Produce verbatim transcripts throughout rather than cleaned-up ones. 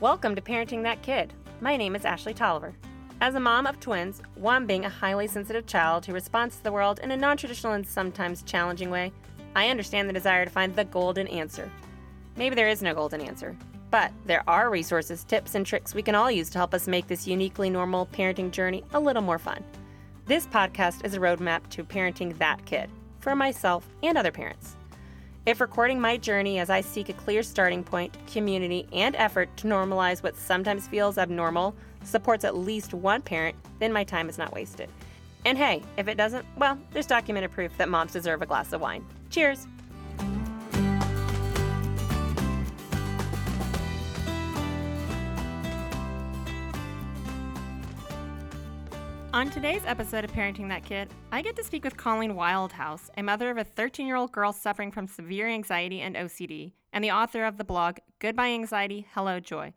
Welcome to Parenting That Kid. My name is Ashley Tolliver. As a mom of twins, one being a highly sensitive child who responds to the world in a non-traditional and sometimes challenging way, I understand the desire to find the golden answer. Maybe there is no golden answer, but there are resources, tips, and tricks we can all use to help us make this uniquely normal parenting journey a little more fun. This podcast is a roadmap to Parenting That Kid for myself and other parents. If recording my journey as I seek a clear starting point, community, and effort to normalize what sometimes feels abnormal supports at least one parent, then my time is not wasted. And hey, if it doesn't, well, there's documented proof that moms deserve a glass of wine. Cheers! On today's episode of Parenting That Kid, I get to speak with Colleen Wildhouse, a mother of a thirteen-year-old girl suffering from severe anxiety and O C D, and the author of the blog, Goodbye Anxiety, Hello Joy.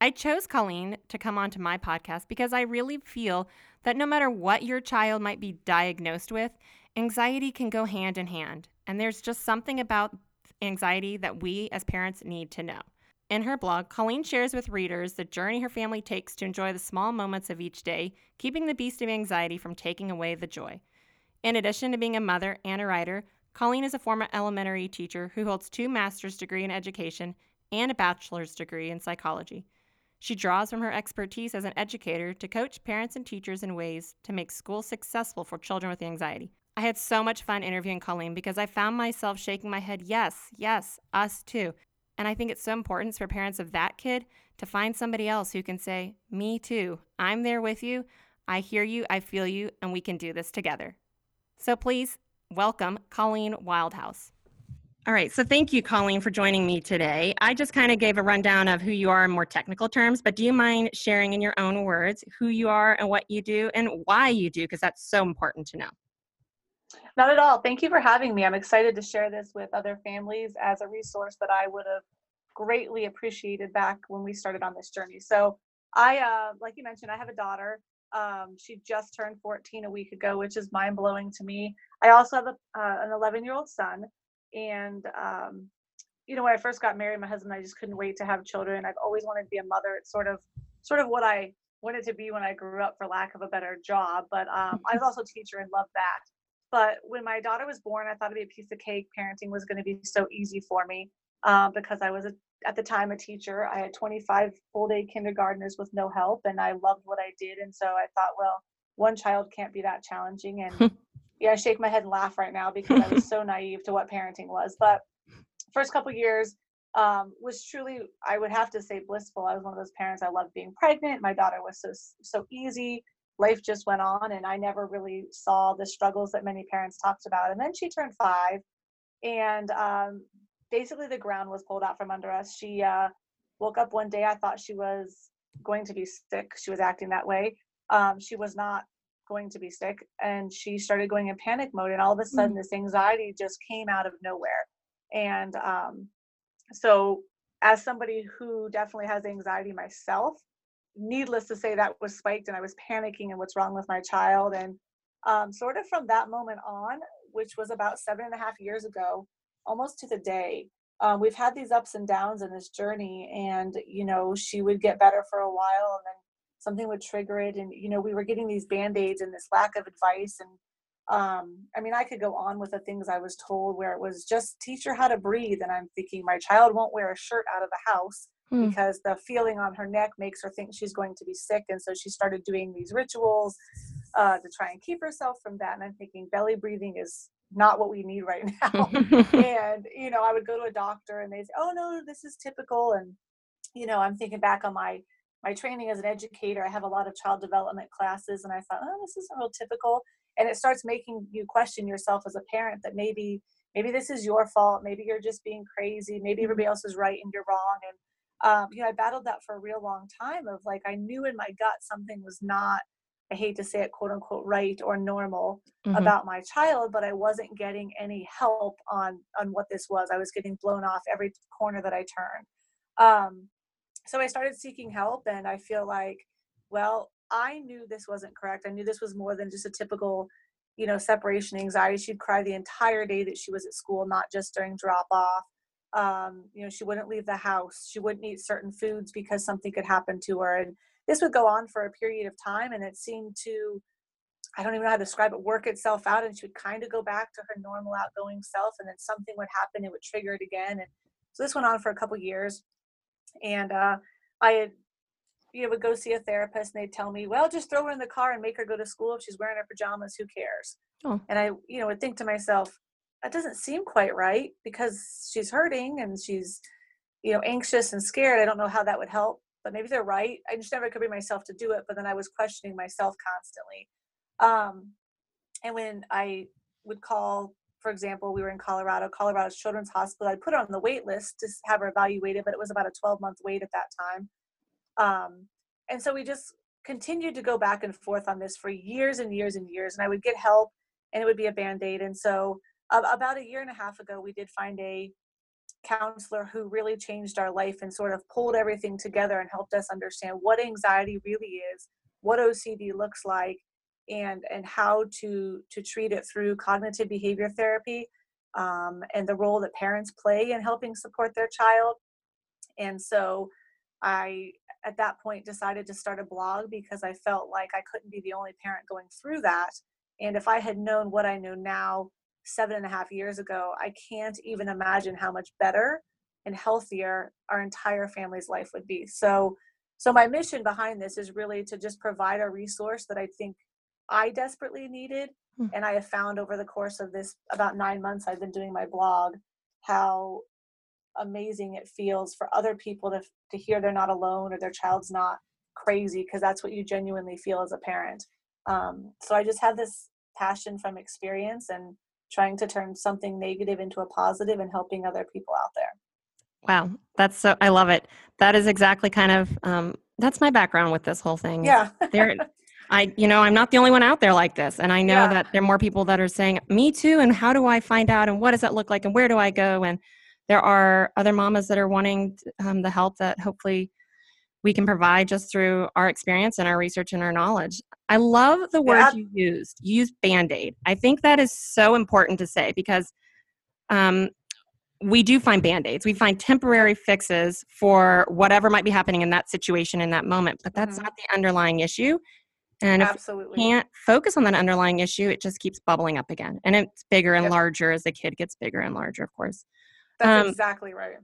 I chose Colleen to come onto my podcast because I really feel that no matter what your child might be diagnosed with, anxiety can go hand in hand, and there's just something about anxiety that we as parents need to know. In her blog, Colleen shares with readers the journey her family takes to enjoy the small moments of each day, keeping the beast of anxiety from taking away the joy. In addition to being a mother and a writer, Colleen is a former elementary teacher who holds two master's degrees in education and a bachelor's degree in psychology. She draws from her expertise as an educator to coach parents and teachers in ways to make school successful for children with anxiety. I had so much fun interviewing Colleen because I found myself shaking my head, yes, yes, us too. And I think it's so important for parents of that kid to find somebody else who can say, me too, I'm there with you, I hear you, I feel you, and we can do this together. So please welcome Colleen Wildhouse. All right, so thank you, Colleen, for joining me today. I just kind of gave a rundown of who you are in more technical terms, but do you mind sharing in your own words who you are and what you do and why you do, because that's so important to know. Not at all. Thank you for having me. I'm excited to share this with other families as a resource that I would have greatly appreciated back when we started on this journey. So I, uh, like you mentioned, I have a daughter. Um, she just turned fourteen a week ago, which is mind blowing to me. I also have a, uh, an eleven year old son. And, um, you know, when I first got married, my husband and I just couldn't wait to have children. I've always wanted to be a mother. It's sort of, sort of what I wanted to be when I grew up, for lack of a better job. But um, I was also a teacher and loved that. But when my daughter was born, I thought it'd be a piece of cake. Parenting was going to be so easy for me uh, because I was, a, at the time, a teacher. I had twenty-five full-day kindergartners with no help, and I loved what I did. And so I thought, well, one child can't be that challenging. And yeah, I shake my head and laugh right now because I was so naive to what parenting was. But first couple years um, was truly, I would have to say, blissful. I was one of those parents. I loved being pregnant. My daughter was so so easy. Life just went on, and I never really saw the struggles that many parents talked about. And then she turned five, and um, basically the ground was pulled out from under us. She uh, woke up one day. I thought she was going to be sick. She was acting that way. Um, she was not going to be sick, and she started going in panic mode. And all of a sudden, mm-hmm. this anxiety just came out of nowhere. And um, so, as somebody who definitely has anxiety myself, needless to say, that was spiked, and I was panicking and what's wrong with my child. And um, sort of from that moment on, which was about seven and a half years ago, almost to the day, um, we've had these ups and downs in this journey. And, you know, she would get better for a while, and then something would trigger it. And, you know, we were getting these Band-Aids and this lack of advice. And um, I mean, I could go on with the things I was told, where it was just teach her how to breathe. And I'm thinking, my child won't wear a shirt out of the house because the feeling on her neck makes her think she's going to be sick. And so she started doing these rituals uh, to try and keep herself from that. And I'm thinking, belly breathing is not what we need right now. And, you know, I would go to a doctor and they'd say, oh, no, this is typical. And, you know, I'm thinking back on my, my training as an educator. I have a lot of child development classes. And I thought, oh, this isn't real typical. And it starts making you question yourself as a parent that maybe, maybe this is your fault. Maybe you're just being crazy. Maybe everybody else is right and you're wrong. And Um, you know, I battled that for a real long time of like, I knew in my gut something was not, I hate to say it, quote unquote, right or normal mm-hmm. about my child, but I wasn't getting any help on, on what this was. I was getting blown off every corner that I turned. Um, so I started seeking help, and I feel like, well, I knew this wasn't correct. I knew this was more than just a typical, you know, separation anxiety. She'd cry the entire day that she was at school, not just during drop off. Um, you know, she wouldn't leave the house. She wouldn't eat certain foods because something could happen to her. And this would go on for a period of time. And it seemed to, I don't even know how to describe it, work itself out. And she would kind of go back to her normal outgoing self. And then something would happen. It would trigger it again. And so this went on for a couple of years. And uh, I had, you know, would go see a therapist and they'd tell me, well, just throw her in the car and make her go to school. If she's wearing her pajamas, who cares? Oh. And I, you know, would think to myself, that doesn't seem quite right because she's hurting and she's, you know, anxious and scared. I don't know how that would help, but maybe they're right. I just never could bring myself to do it. But then I was questioning myself constantly. Um, and when I would call, for example, we were in Colorado, Colorado Children's Hospital, I'd put her on the wait list to have her evaluated, but it was about a twelve month wait at that time. Um, and so we just continued to go back and forth on this for years and years and years. And I would get help and it would be a Band-Aid. And so uh, about a year and a half ago, we did find a counselor who really changed our life and sort of pulled everything together and helped us understand what anxiety really is, what O C D looks like, and, and how to, to treat it through cognitive behavior therapy, um, and the role that parents play in helping support their child. And so I, at that point, decided to start a blog because I felt like I couldn't be the only parent going through that. And if I had known what I know now seven and a half years ago, I can't even imagine how much better and healthier our entire family's life would be. So, so my mission behind this is really to just provide a resource that I think I desperately needed. And I have found over the course of this about nine months I've been doing my blog, how amazing it feels for other people to to hear they're not alone or their child's not crazy, because that's what you genuinely feel as a parent. Um, so I just have this passion from experience and trying to turn something negative into a positive and helping other people out there. Wow. That's so, I love it. That is exactly kind of, um, that's my background with this whole thing. Yeah. There, I, you know, I'm not the only one out there like this. And I know yeah. that there are more people that are saying, me too. And how do I find out? And what does that look like? And where do I go? And there are other mamas that are wanting um, the help that hopefully we can provide just through our experience and our research and our knowledge. I love the word yeah. you used. You used Band-Aid. I think that is so important to say because um, we do find Band-Aids. We find temporary fixes for whatever might be happening in that situation in that moment, but that's mm-hmm. not the underlying issue. And if Absolutely. you can't focus on that underlying issue, it just keeps bubbling up again. And it's bigger and yep. larger as the kid gets bigger and larger, of course. That's um, exactly right.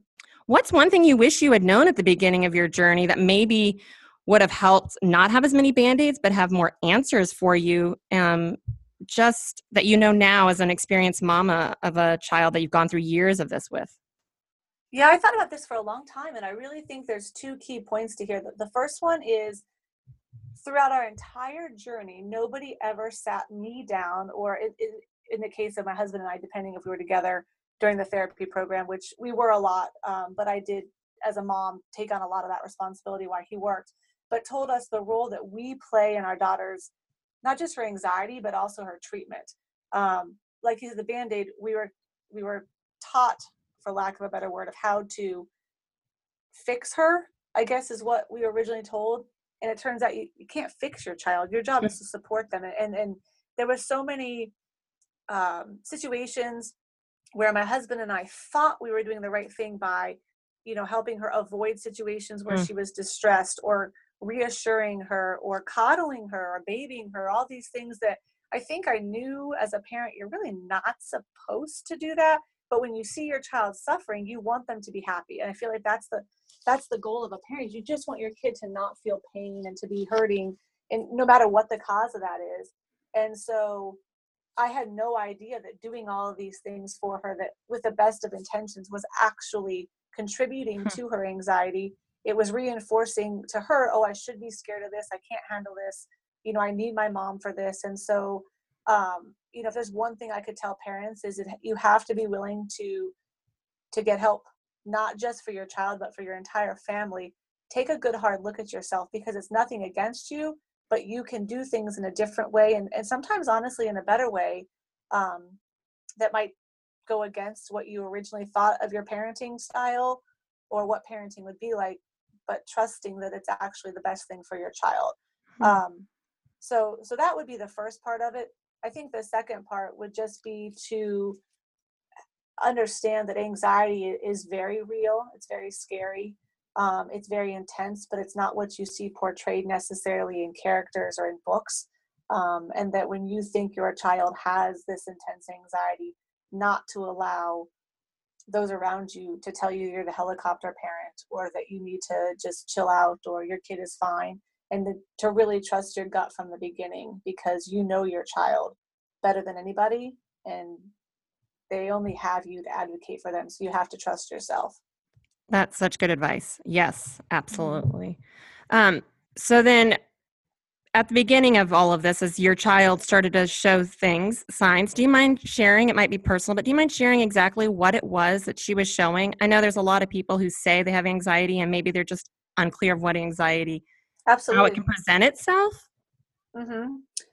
What's one thing you wish you had known at the beginning of your journey that maybe would have helped not have as many Band-Aids, but have more answers for you, um, just that you know now as an experienced mama of a child that you've gone through years of this with? Yeah, I thought about this for a long time, and I really think there's two key points to here. The first one is throughout our entire journey, nobody ever sat me down, or in, in, in the case of my husband and I, depending if we were together, during the therapy program, which we were a lot, um, but I did, as a mom, take on a lot of that responsibility while he worked, but told us the role that we play in our daughter's, not just her anxiety, but also her treatment. Um, like he said, the Band-Aid, we were, we were taught, for lack of a better word, of how to fix her, I guess is what we were originally told. And it turns out you, you can't fix your child. Your job is to support them. And, and, and there were so many um, situations where my husband and I thought we were doing the right thing by, you know, helping her avoid situations where mm. she was distressed, or reassuring her, or coddling her, or babying her, all these things that I think I knew as a parent, you're really not supposed to do that. But when you see your child suffering, you want them to be happy. And I feel like that's the, that's the goal of a parent. You just want your kid to not feel pain and to be hurting, and no matter what the cause of that is. And so I had no idea that doing all of these things for her, that with the best of intentions, was actually contributing hmm. to her anxiety. It was reinforcing to her, oh, I should be scared of this. I can't handle this. You know, I need my mom for this. And so, um, you know, if there's one thing I could tell parents is that you have to be willing to, to get help, not just for your child, but for your entire family. Take a good hard look at yourself, because it's nothing against you, but you can do things in a different way, and, and sometimes, honestly, in a better way, um, that might go against what you originally thought of your parenting style or what parenting would be like, but trusting that it's actually the best thing for your child. Mm-hmm. Um, so, so that would be the first part of it. I think the second part would just be to understand that anxiety is very real. It's very scary. Um, it's very intense, but it's not what you see portrayed necessarily in characters or in books. Um, and that when you think your child has this intense anxiety, not to allow those around you to tell you you're the helicopter parent, or that you need to just chill out, or your kid is fine, and the, to really trust your gut from the beginning, because you know your child better than anybody, and they only have you to advocate for them, so you have to trust yourself. That's such good advice. Yes, absolutely. Um, so then at the beginning of all of this, as your child started to show things, signs, do you mind sharing, it might be personal, but do you mind sharing exactly what it was that she was showing? I know there's a lot of people who say they have anxiety and maybe they're just unclear of what anxiety, absolutely, how it can present itself. Mm-hmm.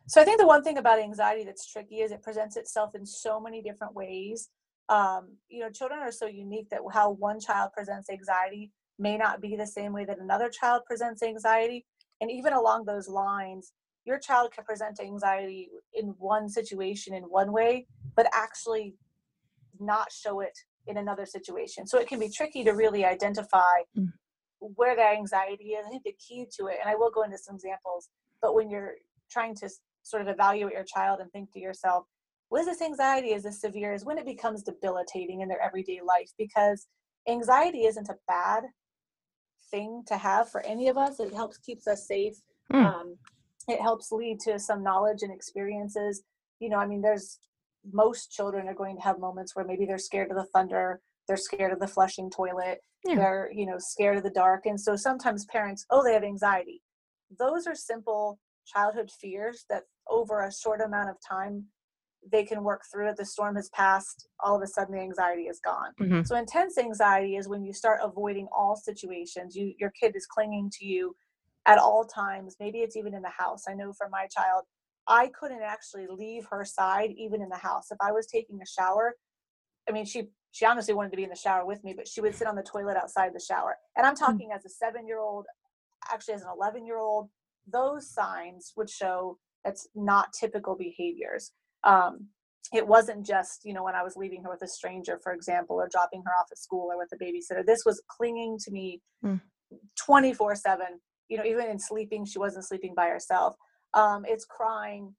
So I think the one thing about anxiety that's tricky is it presents itself in so many different ways. Um, you know, children are so unique that how one child presents anxiety may not be the same way that another child presents anxiety. And even along those lines, your child can present anxiety in one situation in one way, but actually not show it in another situation. So it can be tricky to really identify where that anxiety is. I think the key to it, and I will go into some examples, but when you're trying to sort of evaluate your child and think to yourself, was this anxiety is as severe as when it becomes debilitating in their everyday life? Because anxiety isn't a bad thing to have for any of us. It helps keeps us safe. Mm. Um, it helps lead to some knowledge and experiences. You know, I mean, there's most children are going to have moments where maybe they're scared of the thunder, they're scared of the flushing toilet, yeah. they're, you know, scared of the dark. And so sometimes parents, oh, they have anxiety. Those are simple childhood fears that over a short amount of time they can work through it. The storm has passed. All of a sudden the anxiety is gone. Mm-hmm. So intense anxiety is when you start avoiding all situations. You, your kid is clinging to you at all times. Maybe it's even in the house. I know for my child, I couldn't actually leave her side even in the house. If I was taking a shower, I mean, she, she honestly wanted to be in the shower with me, but she would sit on the toilet outside the shower. And I'm talking mm-hmm. as a seven-year-old, actually as an eleven-year-old, those signs would show that's not typical behaviors. Um, it wasn't just, you know, when I was leaving her with a stranger, for example, or dropping her off at school or with a babysitter. This was clinging to me twenty-four seven, you know, even in sleeping, she wasn't sleeping by herself. Um, it's crying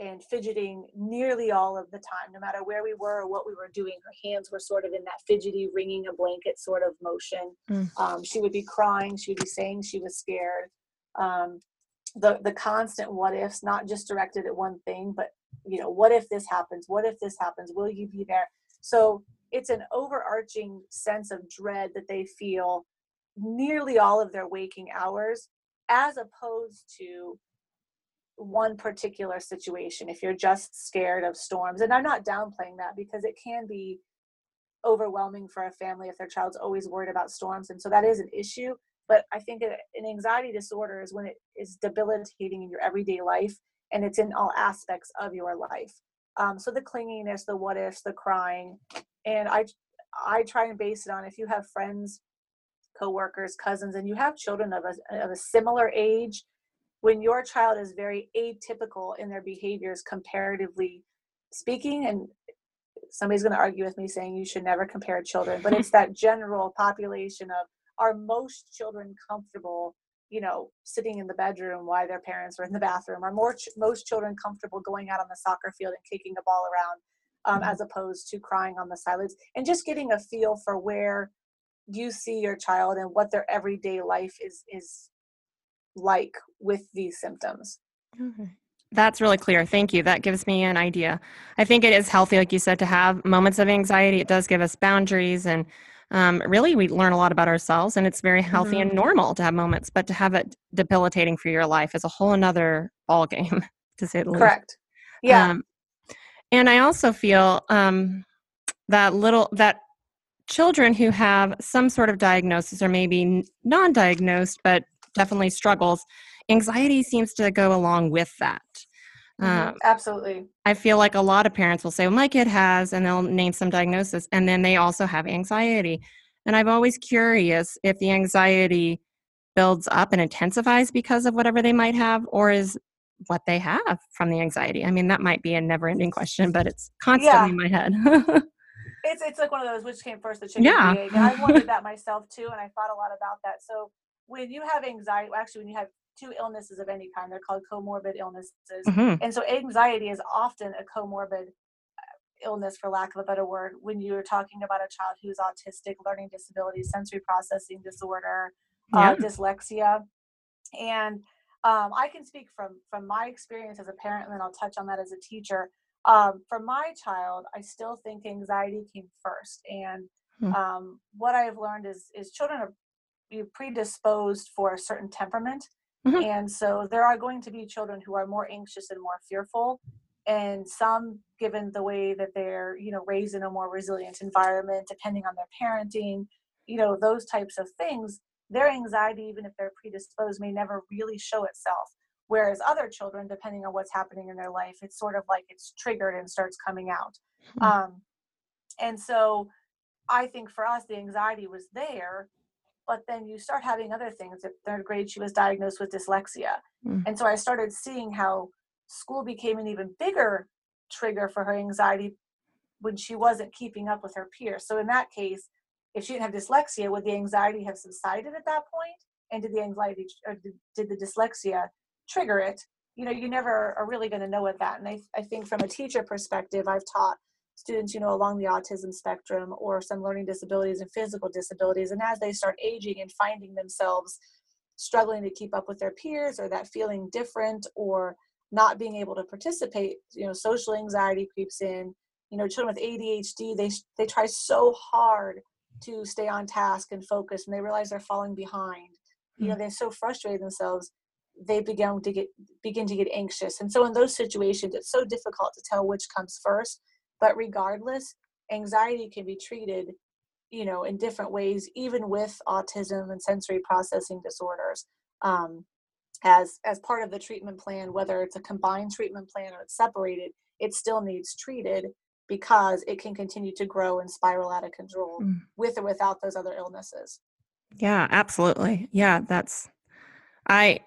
and fidgeting nearly all of the time, no matter where we were or what we were doing. Her hands were sort of in that fidgety, wringing a blanket sort of motion. Mm. Um, she would be crying. She would be saying she was scared. Um, the, the constant what ifs, not just directed at one thing, but you know, what if this happens? What if this happens? Will you be there? So it's an overarching sense of dread that they feel nearly all of their waking hours, as opposed to one particular situation. If you're just scared of storms, and I'm not downplaying that, because it can be overwhelming for a family if their child's always worried about storms. And so that is an issue. But I think an anxiety disorder is when it is debilitating in your everyday life. And it's in all aspects of your life. Um, so the clinginess, the what ifs, the crying. And I I try and base it on if you have friends, coworkers, cousins, and you have children of a, of a similar age, when your child is very atypical in their behaviors, comparatively speaking, and somebody's going to argue with me saying you should never compare children, but it's that general population of, are most children comfortable, you know, sitting in the bedroom while their parents were in the bathroom? Are more ch- most children comfortable going out on the soccer field and kicking a ball around um, mm-hmm. as opposed to crying on the sidelines? And just getting a feel for where you see your child and what their everyday life is is like with these symptoms. Mm-hmm. That's really clear. Thank you. That gives me an idea. I think it is healthy, like you said, to have moments of anxiety. It does give us boundaries, and Um, really, we learn a lot about ourselves, and it's very healthy mm-hmm. and normal to have moments, but to have it debilitating for your life is a whole another ballgame, to say the least. Correct. Yeah. Um, and I also feel um, that little that children who have some sort of diagnosis, or maybe non-diagnosed, but definitely struggles, anxiety seems to go along with that. Um, Absolutely. I feel like a lot of parents will say, well, my kid has, and they'll name some diagnosis, and then they also have anxiety. And I'm always curious if the anxiety builds up and intensifies because of whatever they might have, or is what they have from the anxiety. I mean, that might be a never ending question, but it's constantly yeah. in my head. It's it's like one of those, which came first, the chicken yeah. or the egg. And I wondered that myself too, and I thought a lot about that. So when you have anxiety, actually when you have two illnesses of any kind, they're called comorbid illnesses. Mm-hmm. And so anxiety is often a comorbid illness, for lack of a better word, when you're talking about a child who's autistic, learning disability, sensory processing disorder, yeah. uh, dyslexia. And um, I can speak from, from my experience as a parent, and then I'll touch on that as a teacher. Um, for my child, I still think anxiety came first. And hmm. um, what I have learned is, is children are predisposed for a certain temperament. Mm-hmm. And so there are going to be children who are more anxious and more fearful. And some, given the way that they're, you know, raised in a more resilient environment, depending on their parenting, you know, those types of things, their anxiety, even if they're predisposed, may never really show itself. Whereas other children, depending on what's happening in their life, it's sort of like it's triggered and starts coming out. Mm-hmm. Um, and so I think for us, the anxiety was there. But then you start having other things. In third grade, she was diagnosed with dyslexia. Mm-hmm. And so I started seeing how school became an even bigger trigger for her anxiety when she wasn't keeping up with her peers. So in that case, if she didn't have dyslexia, would the anxiety have subsided at that point? And did the anxiety or did, did the dyslexia trigger it? You know, you never are really going to know at that. And I, I think from a teacher perspective, I've taught students, you know, along the autism spectrum or some learning disabilities and physical disabilities. And as they start aging and finding themselves struggling to keep up with their peers, or that feeling different, or not being able to participate, you know, social anxiety creeps in. You know, children with A D H D, they they try so hard to stay on task and focus, and they realize they're falling behind. Mm-hmm. You know, they're so frustrated themselves, they begin to get begin to get anxious. And so in those situations, it's so difficult to tell which comes first. But regardless, anxiety can be treated, you know, in different ways, even with autism and sensory processing disorders, um, as as part of the treatment plan. Whether it's a combined treatment plan or it's separated, it still needs treated because it can continue to grow and spiral out of control mm. with or without those other illnesses. Yeah, absolutely. Yeah, that's I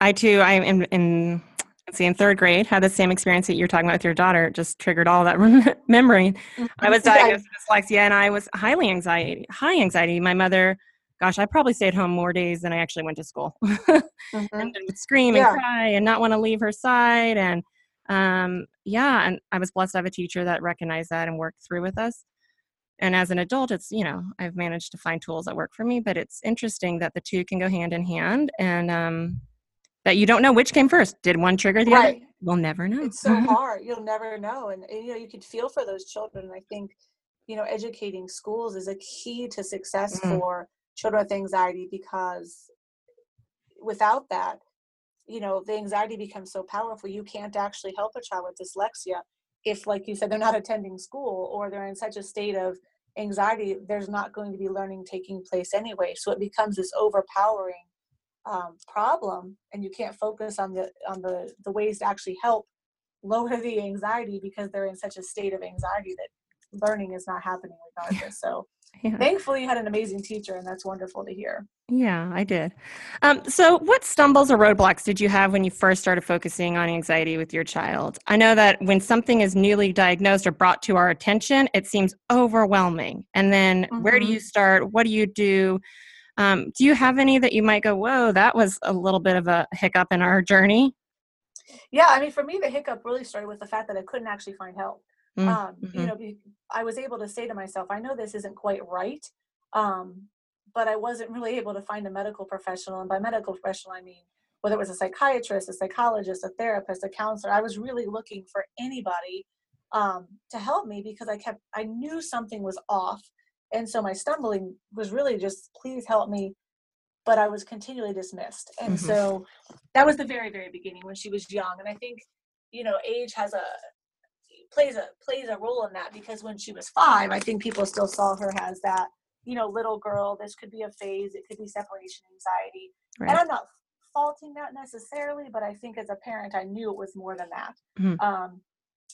I too I am in. in Let's see, in third grade, had the same experience that you're talking about with your daughter. It just triggered all that memory. Mm-hmm. I was diagnosed with dyslexia, and I was highly anxiety, high anxiety. My mother, gosh, I probably stayed home more days than I actually went to school. Mm-hmm. And would scream yeah. and cry and not want to leave her side. And um, yeah, and I was blessed to have a teacher that recognized that and worked through with us. And as an adult, it's, you know, I've managed to find tools that work for me, but it's interesting that the two can go hand in hand. And um that you don't know which came first. Did one trigger the right. other? We'll never know. It's so hard. You'll never know. And, and, you know, you could feel for those children. I think, you know, educating schools is a key to success mm. for children with anxiety, because without that, you know, the anxiety becomes so powerful. You can't actually help a child with dyslexia if, like you said, they're not attending school or they're in such a state of anxiety. There's not going to be learning taking place anyway. So it becomes this overpowering Um, problem, and you can't focus on the on the the ways to actually help lower the anxiety because they're in such a state of anxiety that learning is not happening regardless. So yeah. Thankfully you had an amazing teacher, and that's wonderful to hear. Yeah, I did. Um, so what stumbles or roadblocks did you have when you first started focusing on anxiety with your child? I know that when something is newly diagnosed or brought to our attention, it seems overwhelming. And then mm-hmm. where do you start? What do you do? Um, do you have any that you might go, whoa, that was a little bit of a hiccup in our journey? Yeah. I mean, for me, the hiccup really started with the fact that I couldn't actually find help. Mm-hmm. Um, you know, I was able to say to myself, I know this isn't quite right. Um, but I wasn't really able to find a medical professional. And by medical professional, I mean, whether it was a psychiatrist, a psychologist, a therapist, a counselor, I was really looking for anybody, um, to help me because I kept, I knew something was off. And so my stumbling was really just, please help me. But I was continually dismissed. And mm-hmm. so that was the very, very beginning when she was young. And I think, you know, age has a, plays a, plays a role in that, because when she was five, I think people still saw her as that, you know, little girl, this could be a phase. It could be separation anxiety. Right. And I'm not faulting that necessarily, but I think as a parent, I knew it was more than that. Mm-hmm. Um,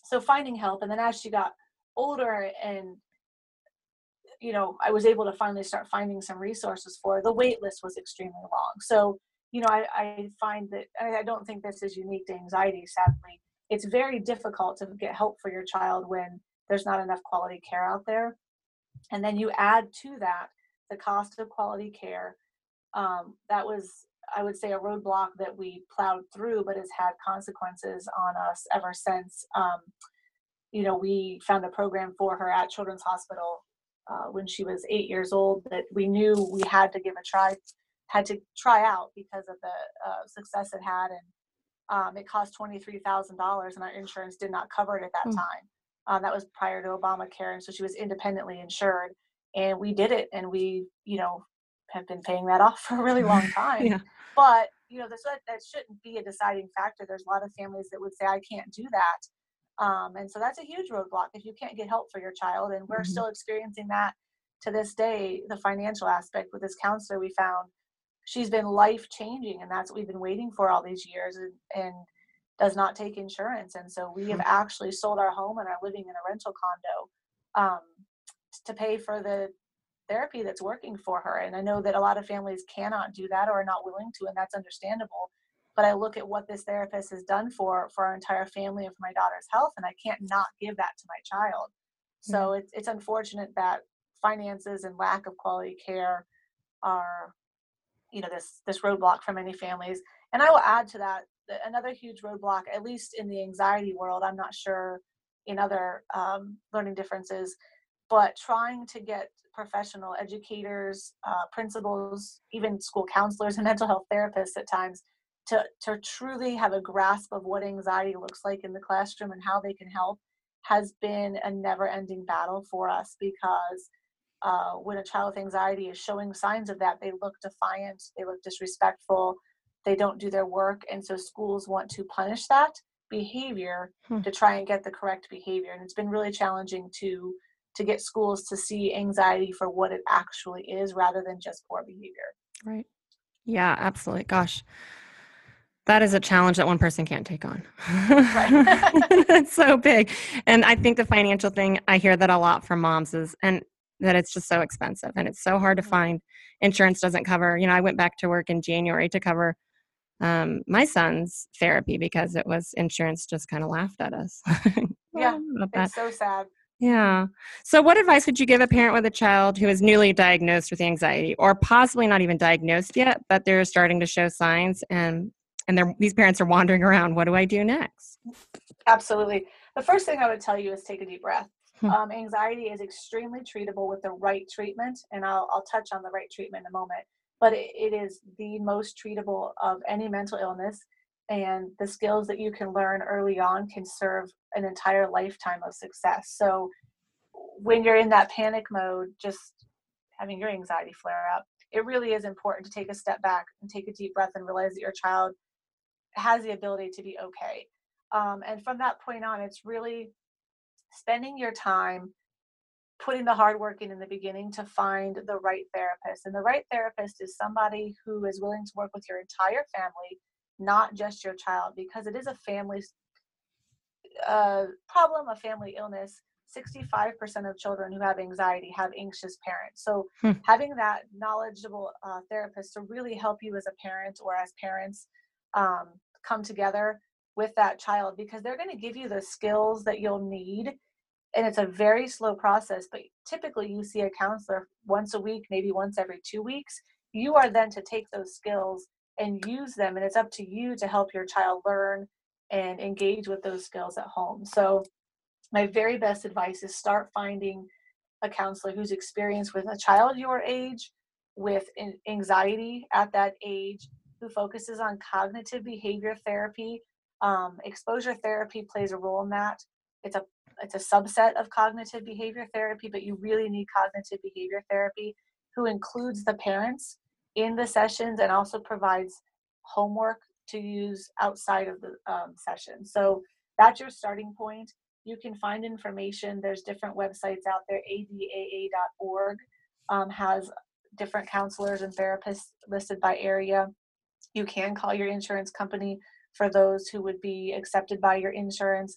so finding help. And then as she got older and, you know, I was able to finally start finding some resources for her. The wait list was extremely long. So, you know, I, I find that, and I don't think this is unique to anxiety, sadly. It's very difficult to get help for your child when there's not enough quality care out there. And then you add to that the cost of quality care. Um, that was, I would say, a roadblock that we plowed through, but has had consequences on us ever since. Um, you know, we found a program for her at Children's Hospital uh, when she was eight years old that we knew we had to give a try, had to try out because of the uh, success it had. And um, it cost twenty-three thousand dollars, and our insurance did not cover it at that mm. time. Um, that was prior to Obamacare, and so she was independently insured. And we did it, and we, you know, have been paying that off for a really long time. Yeah. But, you know, that's, that shouldn't be a deciding factor. There's a lot of families that would say, I can't do that. Um, and so that's a huge roadblock if you can't get help for your child. And we're mm-hmm. still experiencing that to this day, the financial aspect with this counselor we found. She's been life-changing, and that's what we've been waiting for all these years, and, and does not take insurance. And so we have actually sold our home and are living in a rental condo um, to pay for the therapy that's working for her. And I know that a lot of families cannot do that or are not willing to, and that's understandable. But I look at what this therapist has done for, for our entire family and for my daughter's health, and I can't not give that to my child. So mm-hmm. it's, it's unfortunate that finances and lack of quality care are, you know, this, this roadblock for many families. And I will add to that, that another huge roadblock, at least in the anxiety world, I'm not sure in other um, learning differences, but trying to get professional educators, uh, principals, even school counselors and mental health therapists at times to, to truly have a grasp of what anxiety looks like in the classroom and how they can help has been a never ending battle for us, because Uh, when a child with anxiety is showing signs of that, they look defiant, they look disrespectful, they don't do their work. And so schools want to punish that behavior hmm. to try and get the correct behavior. And it's been really challenging to to get schools to see anxiety for what it actually is rather than just poor behavior. Right. Yeah, absolutely. Gosh. That is a challenge that one person can't take on. It's so big. And I think the financial thing, I hear that a lot from moms is, and that it's just so expensive and it's so hard to find. Insurance doesn't cover, you know, I went back to work in January to cover um, my son's therapy because it was insurance just kind of laughed at us. Yeah. It's so sad. Yeah. So what advice would you give a parent with a child who is newly diagnosed with anxiety, or possibly not even diagnosed yet, but they're starting to show signs and, and they're, these parents are wandering around. What do I do next? Absolutely. The first thing I would tell you is take a deep breath. Um, anxiety is extremely treatable with the right treatment, and I'll, I'll touch on the right treatment in a moment, but it, it is the most treatable of any mental illness, and the skills that you can learn early on can serve an entire lifetime of success. So when you're in that panic mode, just having your anxiety flare up, it really is important to take a step back and take a deep breath and realize that your child has the ability to be okay. Um, and from that point on, it's really spending your time putting the hard work in in the beginning to find the right therapist. And the right therapist is somebody who is willing to work with your entire family, not just your child, because it is a family uh, problem, a family illness. sixty-five percent of children who have anxiety have anxious parents. So hmm. having that knowledgeable uh, therapist to really help you as a parent or as parents um, come together with that child, because they're going to give you the skills that you'll need. And it's a very slow process, but typically you see a counselor once a week, maybe once every two weeks. You are then to take those skills and use them. And it's up to you to help your child learn and engage with those skills at home. So my very best advice is start finding a counselor who's experienced with a child your age, with anxiety at that age, who focuses on cognitive behavior therapy. Um, exposure therapy plays a role in that. It's a it's a subset of cognitive behavior therapy, but you really need cognitive behavior therapy who includes the parents in the sessions and also provides homework to use outside of the um, session. So that's your starting point. You can find information. There's different websites out there. A D A A dot org um, has different counselors and therapists listed by area. You can call your insurance company for those who would be accepted by your insurance.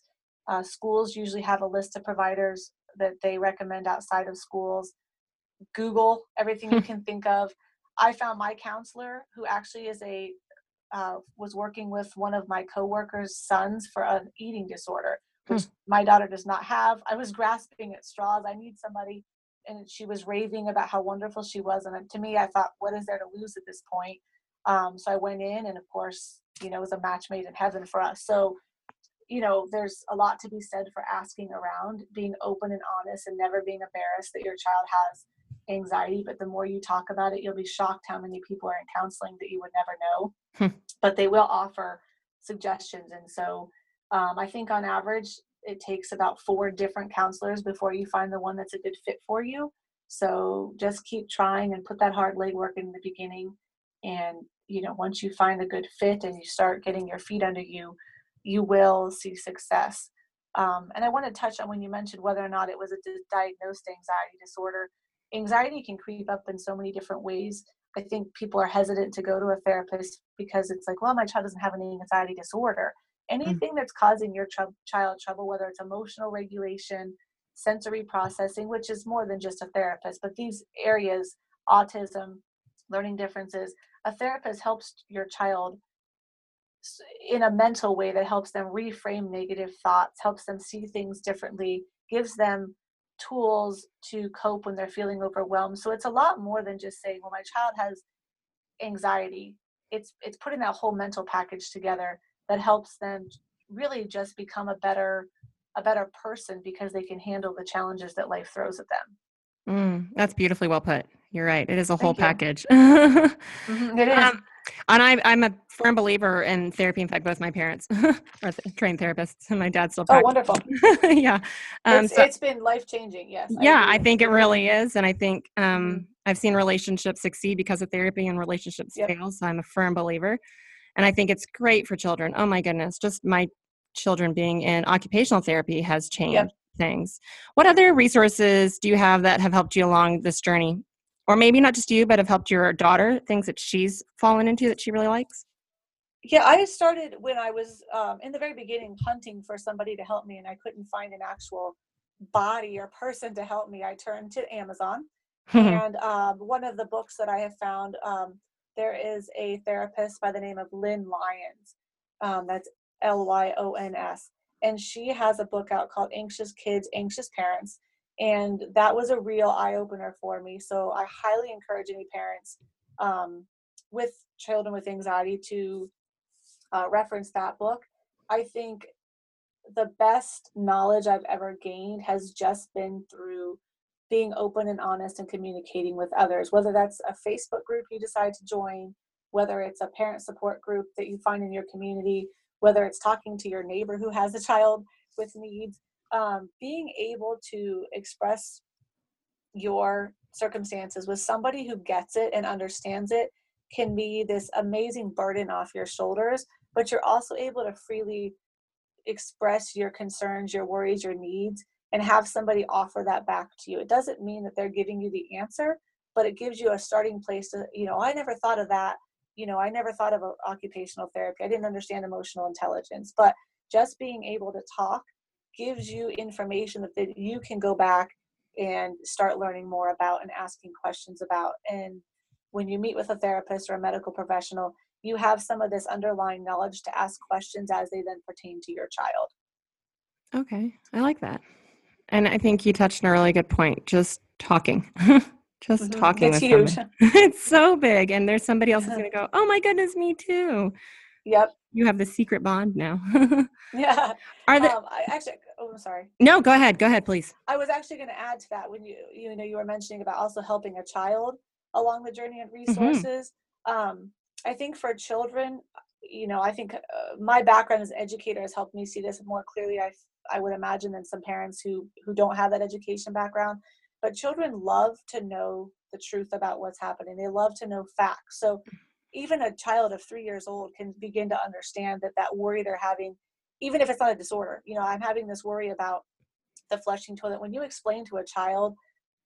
Uh, schools usually have a list of providers that they recommend outside of schools. Google everything you can think of. I found my counselor, who actually is a uh, was working with one of my coworkers' sons for an eating disorder, which my daughter does not have. I was grasping at straws. I need somebody. And she was raving about how wonderful she was. And to me, I thought, what is there to lose at this point? Um, so I went in, and of course, you know, it was a match made in heaven for us. So, you know, there's a lot to be said for asking around, being open and honest, and never being embarrassed that your child has anxiety. But the more you talk about it, you'll be shocked how many people are in counseling that you would never know, but they will offer suggestions. And so um, I think on average, it takes about four different counselors before you find the one that's a good fit for you. So just keep trying and put that hard legwork in the beginning. And, you know, once you find a good fit and you start getting your feet under you, you will see success. Um, and I want to touch on when you mentioned whether or not it was a diagnosed anxiety disorder. Anxiety can creep up in so many different ways. I think people are hesitant to go to a therapist because it's like, well, my child doesn't have any anxiety disorder. Anything that's causing your tr- child trouble, whether it's emotional regulation, sensory processing, which is more than just a therapist, but these areas, autism, learning differences, a therapist helps your child in a mental way that helps them reframe negative thoughts, helps them see things differently, gives them tools to cope when they're feeling overwhelmed. So it's a lot more than just saying, well, my child has anxiety. It's, it's putting that whole mental package together that helps them really just become a better, a better person because they can handle the challenges that life throws at them. Mm, that's beautifully well put. You're right. It is a whole package. Mm-hmm, it is. Um, and I, I'm a firm believer in therapy. In fact, both my parents are th- trained therapists, and my dad's still practicing. Oh, wonderful. Yeah. Um, it's, so, it's been life-changing. Yes. Yeah, I, I think it really is. And I think um, I've seen relationships succeed because of therapy and relationships yep. fail. So I'm a firm believer. And I think it's great for children. Oh my goodness, just my children being in occupational therapy has changed yep. things. What other resources do you have that have helped you along this journey? Or maybe not just you, but have helped your daughter, things that she's fallen into that she really likes? Yeah, I started when I was um, in the very beginning hunting for somebody to help me, and I couldn't find an actual body or person to help me. I turned to Amazon. And um, one of the books that I have found, um, there is a therapist by the name of Lynn Lyons. Um, that's L Y O N S. And she has a book out called Anxious Kids, Anxious Parents. And that was a real eye-opener for me. So I highly encourage any parents um, with children with anxiety to uh, reference that book. I think the best knowledge I've ever gained has just been through being open and honest and communicating with others, whether that's a Facebook group you decide to join, whether it's a parent support group that you find in your community, whether it's talking to your neighbor who has a child with needs, um, being able to express your circumstances with somebody who gets it and understands it can be this amazing burden off your shoulders, but you're also able to freely express your concerns, your worries, your needs, and have somebody offer that back to you. It doesn't mean that they're giving you the answer, but it gives you a starting place to, you know, I never thought of that. You know, I never thought of occupational therapy. I didn't understand emotional intelligence, but just being able to talk gives you information that, that you can go back and start learning more about and asking questions about. And when you meet with a therapist or a medical professional, you have some of this underlying knowledge to ask questions as they then pertain to your child. Okay. I like that. And I think you touched on a really good point, just talking, just mm-hmm. talking. It's huge. It's so big. And there's somebody else who's going to go, oh my goodness, me too. Yep. You have the secret bond now. Yeah. Are the, um, I actually, oh, I'm sorry. No, go ahead. Go ahead, please. I was actually going to add to that when you, you know, you were mentioning about also helping a child along the journey of resources. Mm-hmm. Um, I think for children, you know, I think uh, my background as an educator has helped me see this more clearly. I I would imagine than some parents who, who don't have that education background, but children love to know the truth about what's happening. They love to know facts. So even a child of three years old can begin to understand that that worry they're having, even if it's not a disorder, you know, I'm having this worry about the flushing toilet. When you explain to a child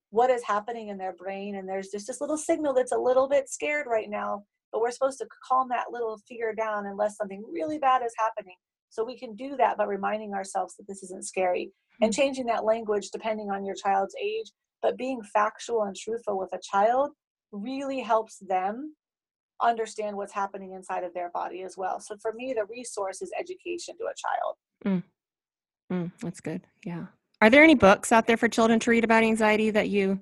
what is happening in their brain, and there's just this little signal that's a little bit scared right now, but we're supposed to calm that little fear down unless something really bad is happening. So we can do that by reminding ourselves that this isn't scary and changing that language depending on your child's age. But being factual and truthful with a child really helps them understand what's happening inside of their body as well. So for me, the resource is education to a child. Mm. Mm, that's good. Yeah. Are there any books out there for children to read about anxiety that you,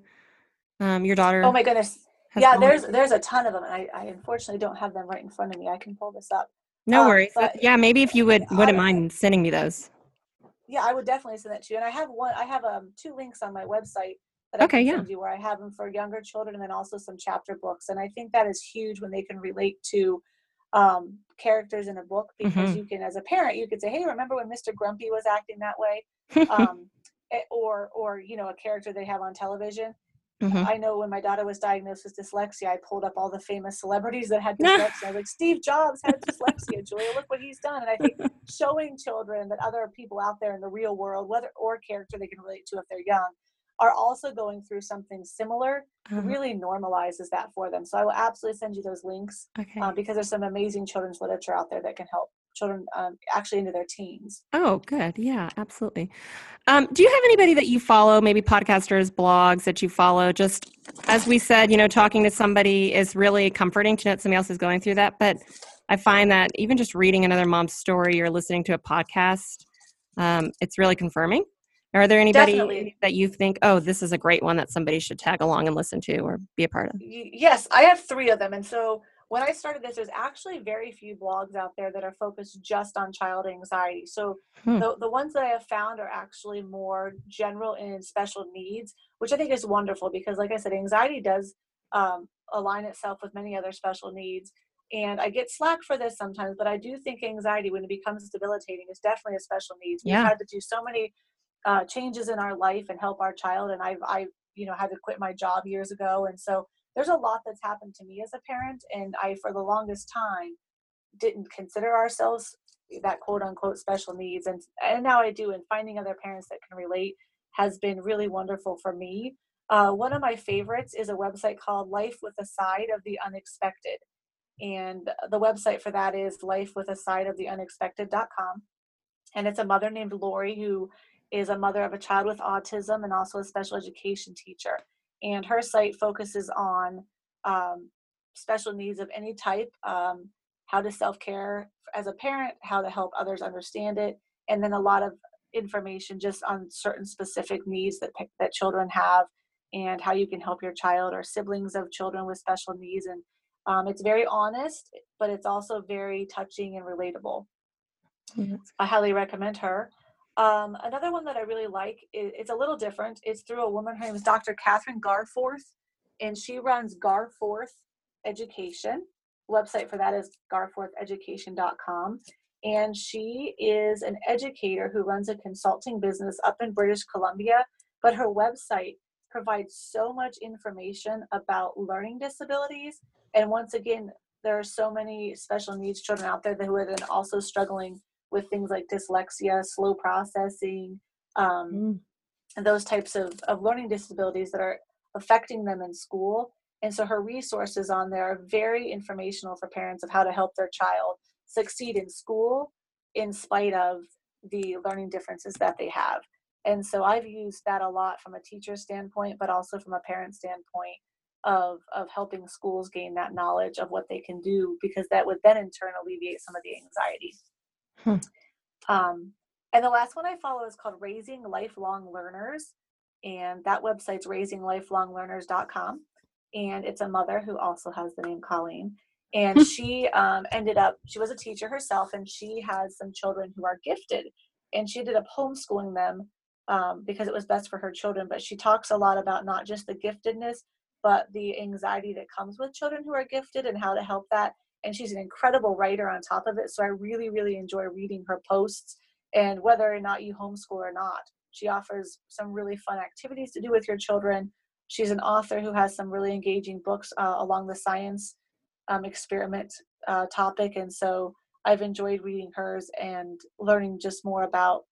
um, your daughter? Oh my goodness. Yeah, there's, there's a ton of them. And I, I unfortunately don't have them right in front of me. I can pull this up. No um, worries. But, yeah. Maybe if you would, wouldn't mind sending me those. Yeah, I would definitely send that to you. And I have one, I have um, two links on my website that I okay, can yeah. send you where I have them for younger children and then also some chapter books. And I think that is huge when they can relate to um, characters in a book, because mm-hmm. you can, as a parent, you could say, hey, remember when Mister Grumpy was acting that way? Um, or, or, you know, a character they have on television. Mm-hmm. I know when my daughter was diagnosed with dyslexia, I pulled up all the famous celebrities that had dyslexia. I was like, Steve Jobs had dyslexia, Julia, look what he's done. And I think showing children that other people out there in the real world, whether or character they can relate to if they're young, are also going through something similar, mm-hmm. really normalizes that for them. So I will absolutely send you those links okay. um, because there's some amazing children's literature out there that can help children um, actually into their teens. Oh, good. Yeah, absolutely. Um, do you have anybody that you follow, maybe podcasters, blogs that you follow? Just as we said, you know, talking to somebody is really comforting to know that somebody else is going through that. But I find that even just reading another mom's story or listening to a podcast, um, it's really confirming. Are there anybody Definitely. That you think, oh, this is a great one that somebody should tag along and listen to or be a part of? Yes, I have three of them. And so when I started this, there's actually very few blogs out there that are focused just on child anxiety. So hmm. the, the ones that I have found are actually more general and special needs, which I think is wonderful because, like I said, anxiety does um, align itself with many other special needs. And I get slack for this sometimes, but I do think anxiety, when it becomes debilitating, is definitely a special needs. We've yeah. had to do so many Uh, changes in our life and help our child. And I've, I, you know, had to quit my job years ago. And so there's a lot that's happened to me as a parent. And I, for the longest time, didn't consider ourselves that quote unquote special needs. And, and now I do. And finding other parents that can relate has been really wonderful for me. Uh, one of my favorites is a website called Life with a Side of the Unexpected. And the website for that is life with a side of the unexpected dot com. And it's a mother named Lori who is a mother of a child with autism and also a special education teacher. And her site focuses on um, special needs of any type, um, how to self-care as a parent, how to help others understand it, and then a lot of information just on certain specific needs that, that children have and how you can help your child or siblings of children with special needs. And um, it's very honest, but it's also very touching and relatable. Mm-hmm. I highly recommend her. Um, another one that I really like, is, it's a little different. It's through a woman. Her name is Doctor Catherine Garforth, and she runs Garforth Education. Website for that is garforth education dot com. And she is an educator who runs a consulting business up in British Columbia, but her website provides so much information about learning disabilities. And once again, there are so many special needs children out there who are then also struggling with things like dyslexia, slow processing, um, mm. and those types of, of learning disabilities that are affecting them in school. And so her resources on there are very informational for parents of how to help their child succeed in school in spite of the learning differences that they have. And so I've used that a lot from a teacher standpoint, but also from a parent standpoint of, of helping schools gain that knowledge of what they can do, because that would then in turn alleviate some of the anxiety. Hmm. Um, and the last one I follow is called Raising Lifelong Learners, and that website's raising lifelong learners dot com, and it's a mother who also has the name Colleen, and she um, ended up, she was a teacher herself, and she has some children who are gifted, and she ended up homeschooling them um, because it was best for her children. But she talks a lot about not just the giftedness, but the anxiety that comes with children who are gifted and how to help that. And she's an incredible writer on top of it. So I really, really enjoy reading her posts. And whether or not you homeschool or not, she offers some really fun activities to do with your children. She's an author who has some really engaging books uh, along the science um, experiment uh, topic. And so I've enjoyed reading hers and learning just more about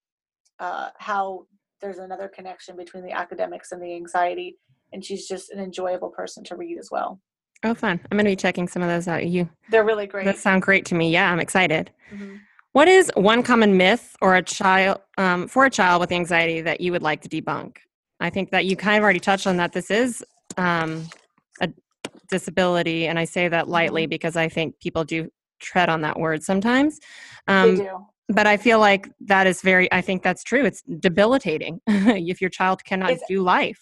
uh, how there's another connection between the academics and the anxiety. And she's just an enjoyable person to read as well. Oh, fun. I'm going to be checking some of those out. You, They're really great. That sound great to me. Yeah, I'm excited. Mm-hmm. What is one common myth or a child um, for a child with anxiety that you would like to debunk? I think that you kind of already touched on that. This is um, a disability, and I say that lightly because I think people do tread on that word sometimes. Um, they do. But I feel like that is very, I think that's true. It's debilitating if your child cannot it's, do life.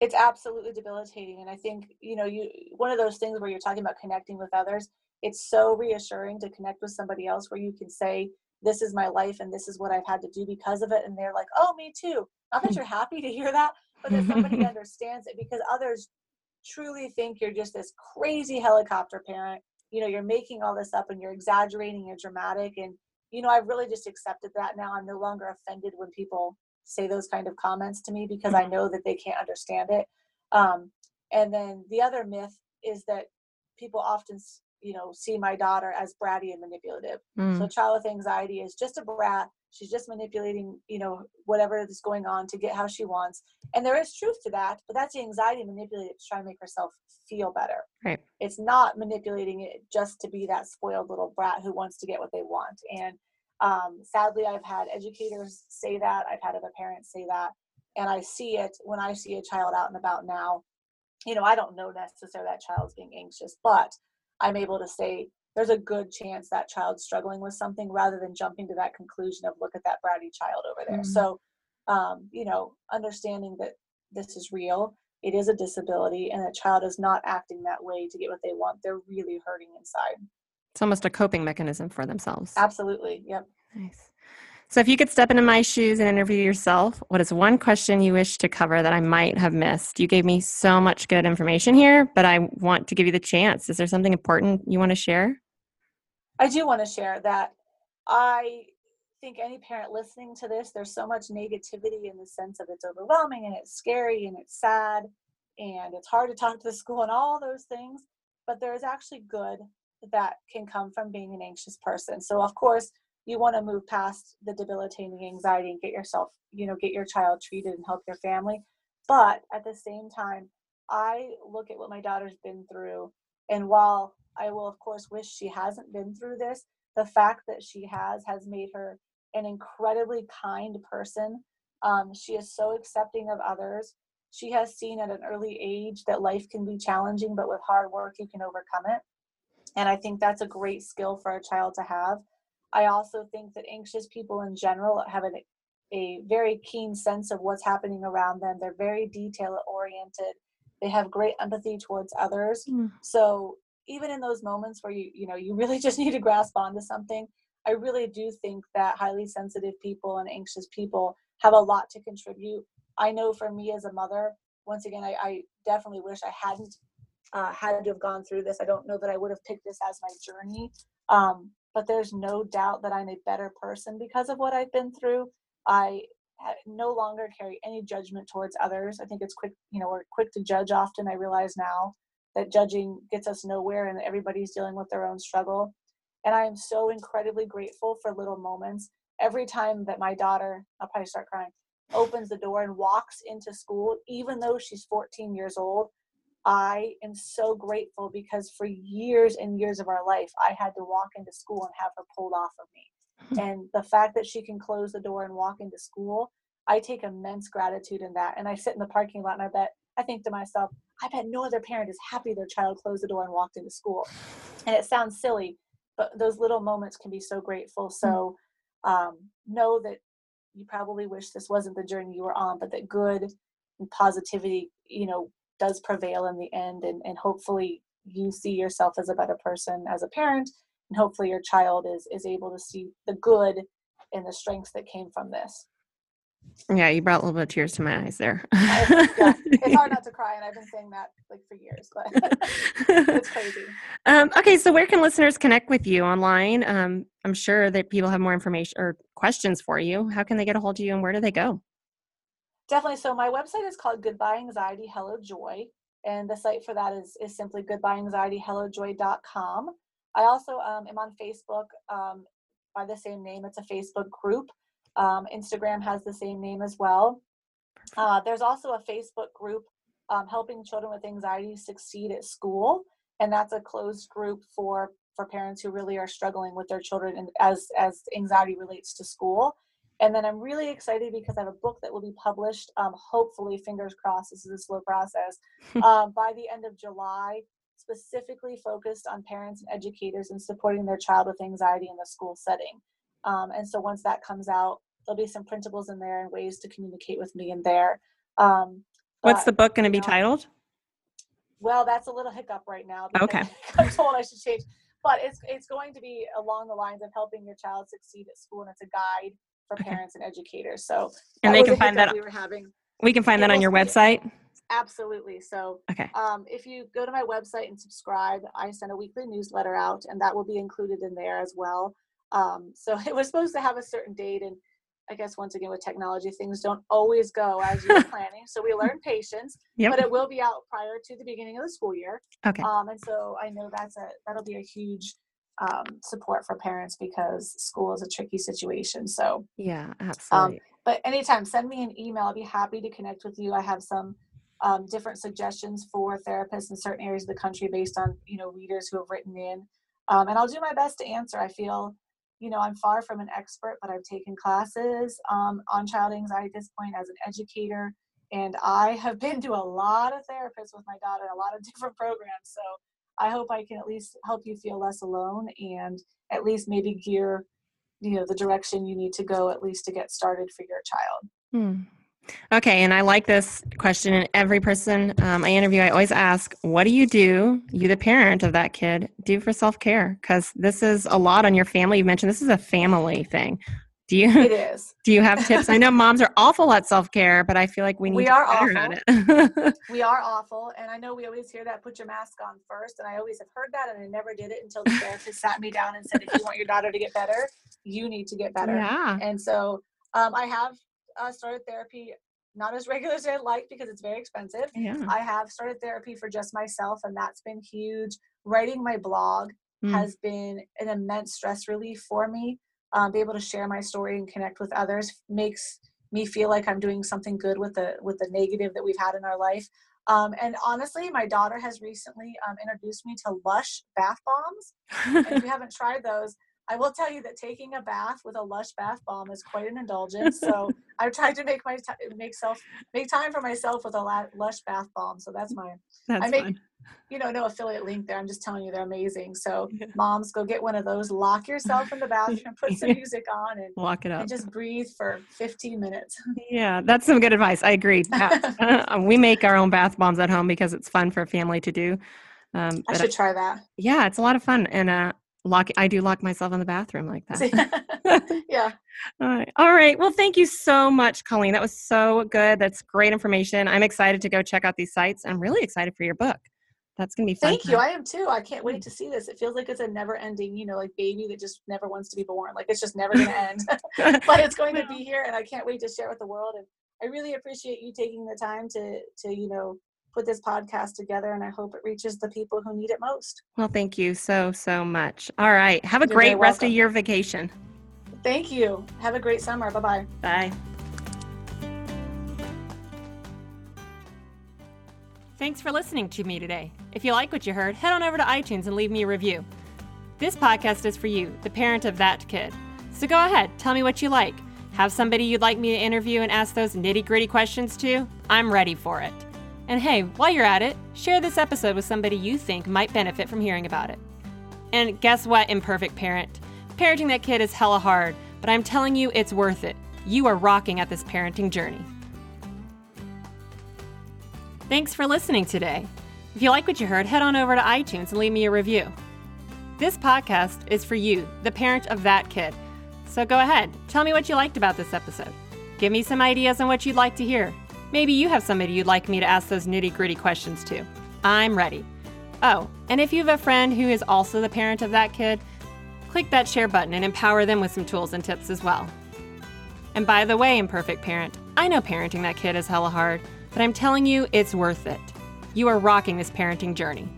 It's absolutely debilitating. And I think, you know, you one of those things where you're talking about connecting with others, it's so reassuring to connect with somebody else where you can say, this is my life and this is what I've had to do because of it. And they're like, oh, me too. Not that you're happy to hear that, but that somebody understands it, because others truly think you're just this crazy helicopter parent. You know, you're making all this up and you're exaggerating, you're dramatic. And, you know, I've really just accepted that now. I'm no longer offended when people say those kind of comments to me, because I know that they can't understand it. Um, and then the other myth is that people often, you know, see my daughter as bratty and manipulative. Mm. So a child with anxiety is just a brat. She's just manipulating, you know, whatever is going on to get how she wants. And there is truth to that, but that's the anxiety manipulated to try and make herself feel better. Right. It's not manipulating it just to be that spoiled little brat who wants to get what they want. And um, sadly, I've had educators say that. I've had other parents say that. And I see it when I see a child out and about now. You know, I don't know necessarily that child's being anxious, but I'm able to say, there's a good chance that child's struggling with something, rather than jumping to that conclusion of, look at that bratty child over there. Mm-hmm. So, um, you know, understanding that this is real, it is a disability, and a child is not acting that way to get what they want. They're really hurting inside. It's almost a coping mechanism for themselves. Absolutely. Yep. Nice. So if you could step into my shoes and interview yourself, what is one question you wish to cover that I might have missed? You gave me so much good information here, but I want to give you the chance. Is there something important you want to share? I do want to share that I think any parent listening to this, there's so much negativity in the sense of it's overwhelming and it's scary and it's sad and it's hard to talk to the school and all those things, but there is actually good that can come from being an anxious person. So of course, you want to move past the debilitating anxiety and get yourself, you know, get your child treated and help your family. But at the same time, I look at what my daughter's been through. And while I will, of course, wish she hasn't been through this, the fact that she has has made her an incredibly kind person. Um, she is so accepting of others. She has seen at an early age that life can be challenging, but with hard work, you can overcome it. And I think that's a great skill for a child to have. I also think that anxious people in general have a, a very keen sense of what's happening around them. They're very detail-oriented. They have great empathy towards others. Mm. So even in those moments where you, you know, you really just need to grasp onto something, I really do think that highly sensitive people and anxious people have a lot to contribute. I know for me as a mother, once again, I, I definitely wish I hadn't uh, had to have gone through this. I don't know that I would have picked this as my journey. Um, But there's no doubt that I'm a better person because of what I've been through. I no longer carry any judgment towards others. I think it's quick, you know, we're quick to judge often. I realize now that judging gets us nowhere and everybody's dealing with their own struggle. And I am so incredibly grateful for little moments. Every time that my daughter, I'll probably start crying, opens the door and walks into school, even though she's fourteen years old, I am so grateful, because for years and years of our life, I had to walk into school and have her pulled off of me. And the fact that she can close the door and walk into school, I take immense gratitude in that. And I sit in the parking lot and I bet, I think to myself, I bet no other parent is happy their child closed the door and walked into school. And it sounds silly, but those little moments can be so grateful. So um, know that you probably wish this wasn't the journey you were on, but that good and positivity, you know, does prevail in the end, and, and hopefully you see yourself as a better person as a parent, and hopefully your child is is able to see the good and the strengths that came from this. Yeah, you brought a little bit of tears to my eyes there. I, yeah, it's hard not to cry, and I've been saying that like for years, but it's crazy. Um, okay, so where can listeners connect with you online? Um, I'm sure that people have more information or questions for you. How can they get a hold of you, and where do they go? Definitely. So my website is called Goodbye Anxiety, Hello Joy. And the site for that is, is simply goodbye anxiety hello joy dot com. I also um, am on Facebook um, by the same name. It's a Facebook group. Um, Instagram has the same name as well. Uh, there's also a Facebook group, um, Helping Children with Anxiety Succeed at School. And that's a closed group for, for parents who really are struggling with their children and as, as anxiety relates to school. And then I'm really excited because I have a book that will be published, um, hopefully, fingers crossed, this is a slow process, um, by the end of July, specifically focused on parents and educators and supporting their child with anxiety in the school setting. Um, and so once that comes out, there'll be some printables in there and ways to communicate with me in there. Um, but, What's the book going to be you know, titled? Well, that's a little hiccup right now. Okay. I'm told I should change, but it's it's going to be along the lines of helping your child succeed at school, and it's a guide for parents and educators. So and they can find that we were having. We can find that on your website. Absolutely. So okay. um, if you go to my website and subscribe, I send a weekly newsletter out, and that will be included in there as well. Um, so it was supposed to have a certain date, and I guess once again with technology, things don't always go as you were planning. So we learn patience, yep. but it will be out prior to the beginning of the school year. Okay. Um, and so I know that's a that'll be a huge um, support for parents, because school is a tricky situation. So yeah, absolutely. Um, but anytime, send me an email. I'll be happy to connect with you. I have some um, different suggestions for therapists in certain areas of the country based on you know readers who have written in, um, and I'll do my best to answer. I feel. You know, I'm far from an expert, but I've taken classes um, on child anxiety at this point as an educator. And I have been to a lot of therapists with my daughter, a lot of different programs. So I hope I can at least help you feel less alone, and at least maybe gear, you know, the direction you need to go, at least to get started for your child. Hmm. Okay. And I like this question. And every person um, I interview, I always ask, what do you do, you the parent of that kid, do for self-care? Because this is a lot on your family. You mentioned this is a family thing. Do you, it is. Do you have tips? I know moms are awful at self-care, but I feel like we need we to are better awful. At it. We are awful. And I know we always hear that, put your mask on first. And I always have heard that, and I never did it until the therapist sat me down and said, if you want your daughter to get better, you need to get better. Yeah. And so um, I have Uh, started therapy, not as regular as I'd like because it's very expensive. Yeah. I have started therapy for just myself, and that's been huge. Writing my blog mm. has been an immense stress relief for me. Um, be able to share my story and connect with others makes me feel like I'm doing something good with the with the negative that we've had in our life. Um, and honestly, my daughter has recently um, introduced me to Lush bath bombs. If you haven't tried those, I will tell you that taking a bath with a Lush bath bomb is quite an indulgence. So I've tried to make my t- make self make time for myself with a la- Lush bath bomb. So that's mine. That's I make, fun. You know, no affiliate link there. I'm just telling you, they're amazing. So yeah. Moms, go get one of those. Lock yourself in the bathroom, put some music on, and lock it up. And just breathe for fifteen minutes. Yeah, that's some good advice. I agree. We make our own bath bombs at home because it's fun for a family to do. Um, I should I, try that. Yeah, it's a lot of fun, and uh. Lock. I do lock myself in the bathroom like that. Yeah. All right. All right. Well, thank you so much, Colleen. That was so good. That's great information. I'm excited to go check out these sites. I'm really excited for your book. That's going to be fun. Thank time. You. I am too. I can't wait to see this. It feels like it's a never ending, you know, like baby that just never wants to be born. Like it's just never going to end, but it's going to be here, and I can't wait to share it with the world. And I really appreciate you taking the time to, to, you know, put this podcast together, and I hope it reaches the people who need it most. Well, thank you so, so much. All right. Have a You're great rest of your vacation. Thank you. Have a great summer. Bye-bye. Bye. Thanks for listening to me today. If you like what you heard, head on over to iTunes and leave me a review. This podcast is for you, the parent of that kid. So go ahead, tell me what you like. Have somebody you'd like me to interview and ask those nitty-gritty questions to? I'm ready for it. And hey, while you're at it, share this episode with somebody you think might benefit from hearing about it. And guess what, imperfect parent? Parenting that kid is hella hard, but I'm telling you, it's worth it. You are rocking at this parenting journey. Thanks for listening today. If you like what you heard, head on over to iTunes and leave me a review. This podcast is for you, the parent of that kid. So go ahead, tell me what you liked about this episode. Give me some ideas on what you'd like to hear. Maybe you have somebody you'd like me to ask those nitty-gritty questions to. I'm ready. Oh, and if you have a friend who is also the parent of that kid, click that share button and empower them with some tools and tips as well. And by the way, imperfect parent, I know parenting that kid is hella hard, but I'm telling you, it's worth it. You are rocking this parenting journey.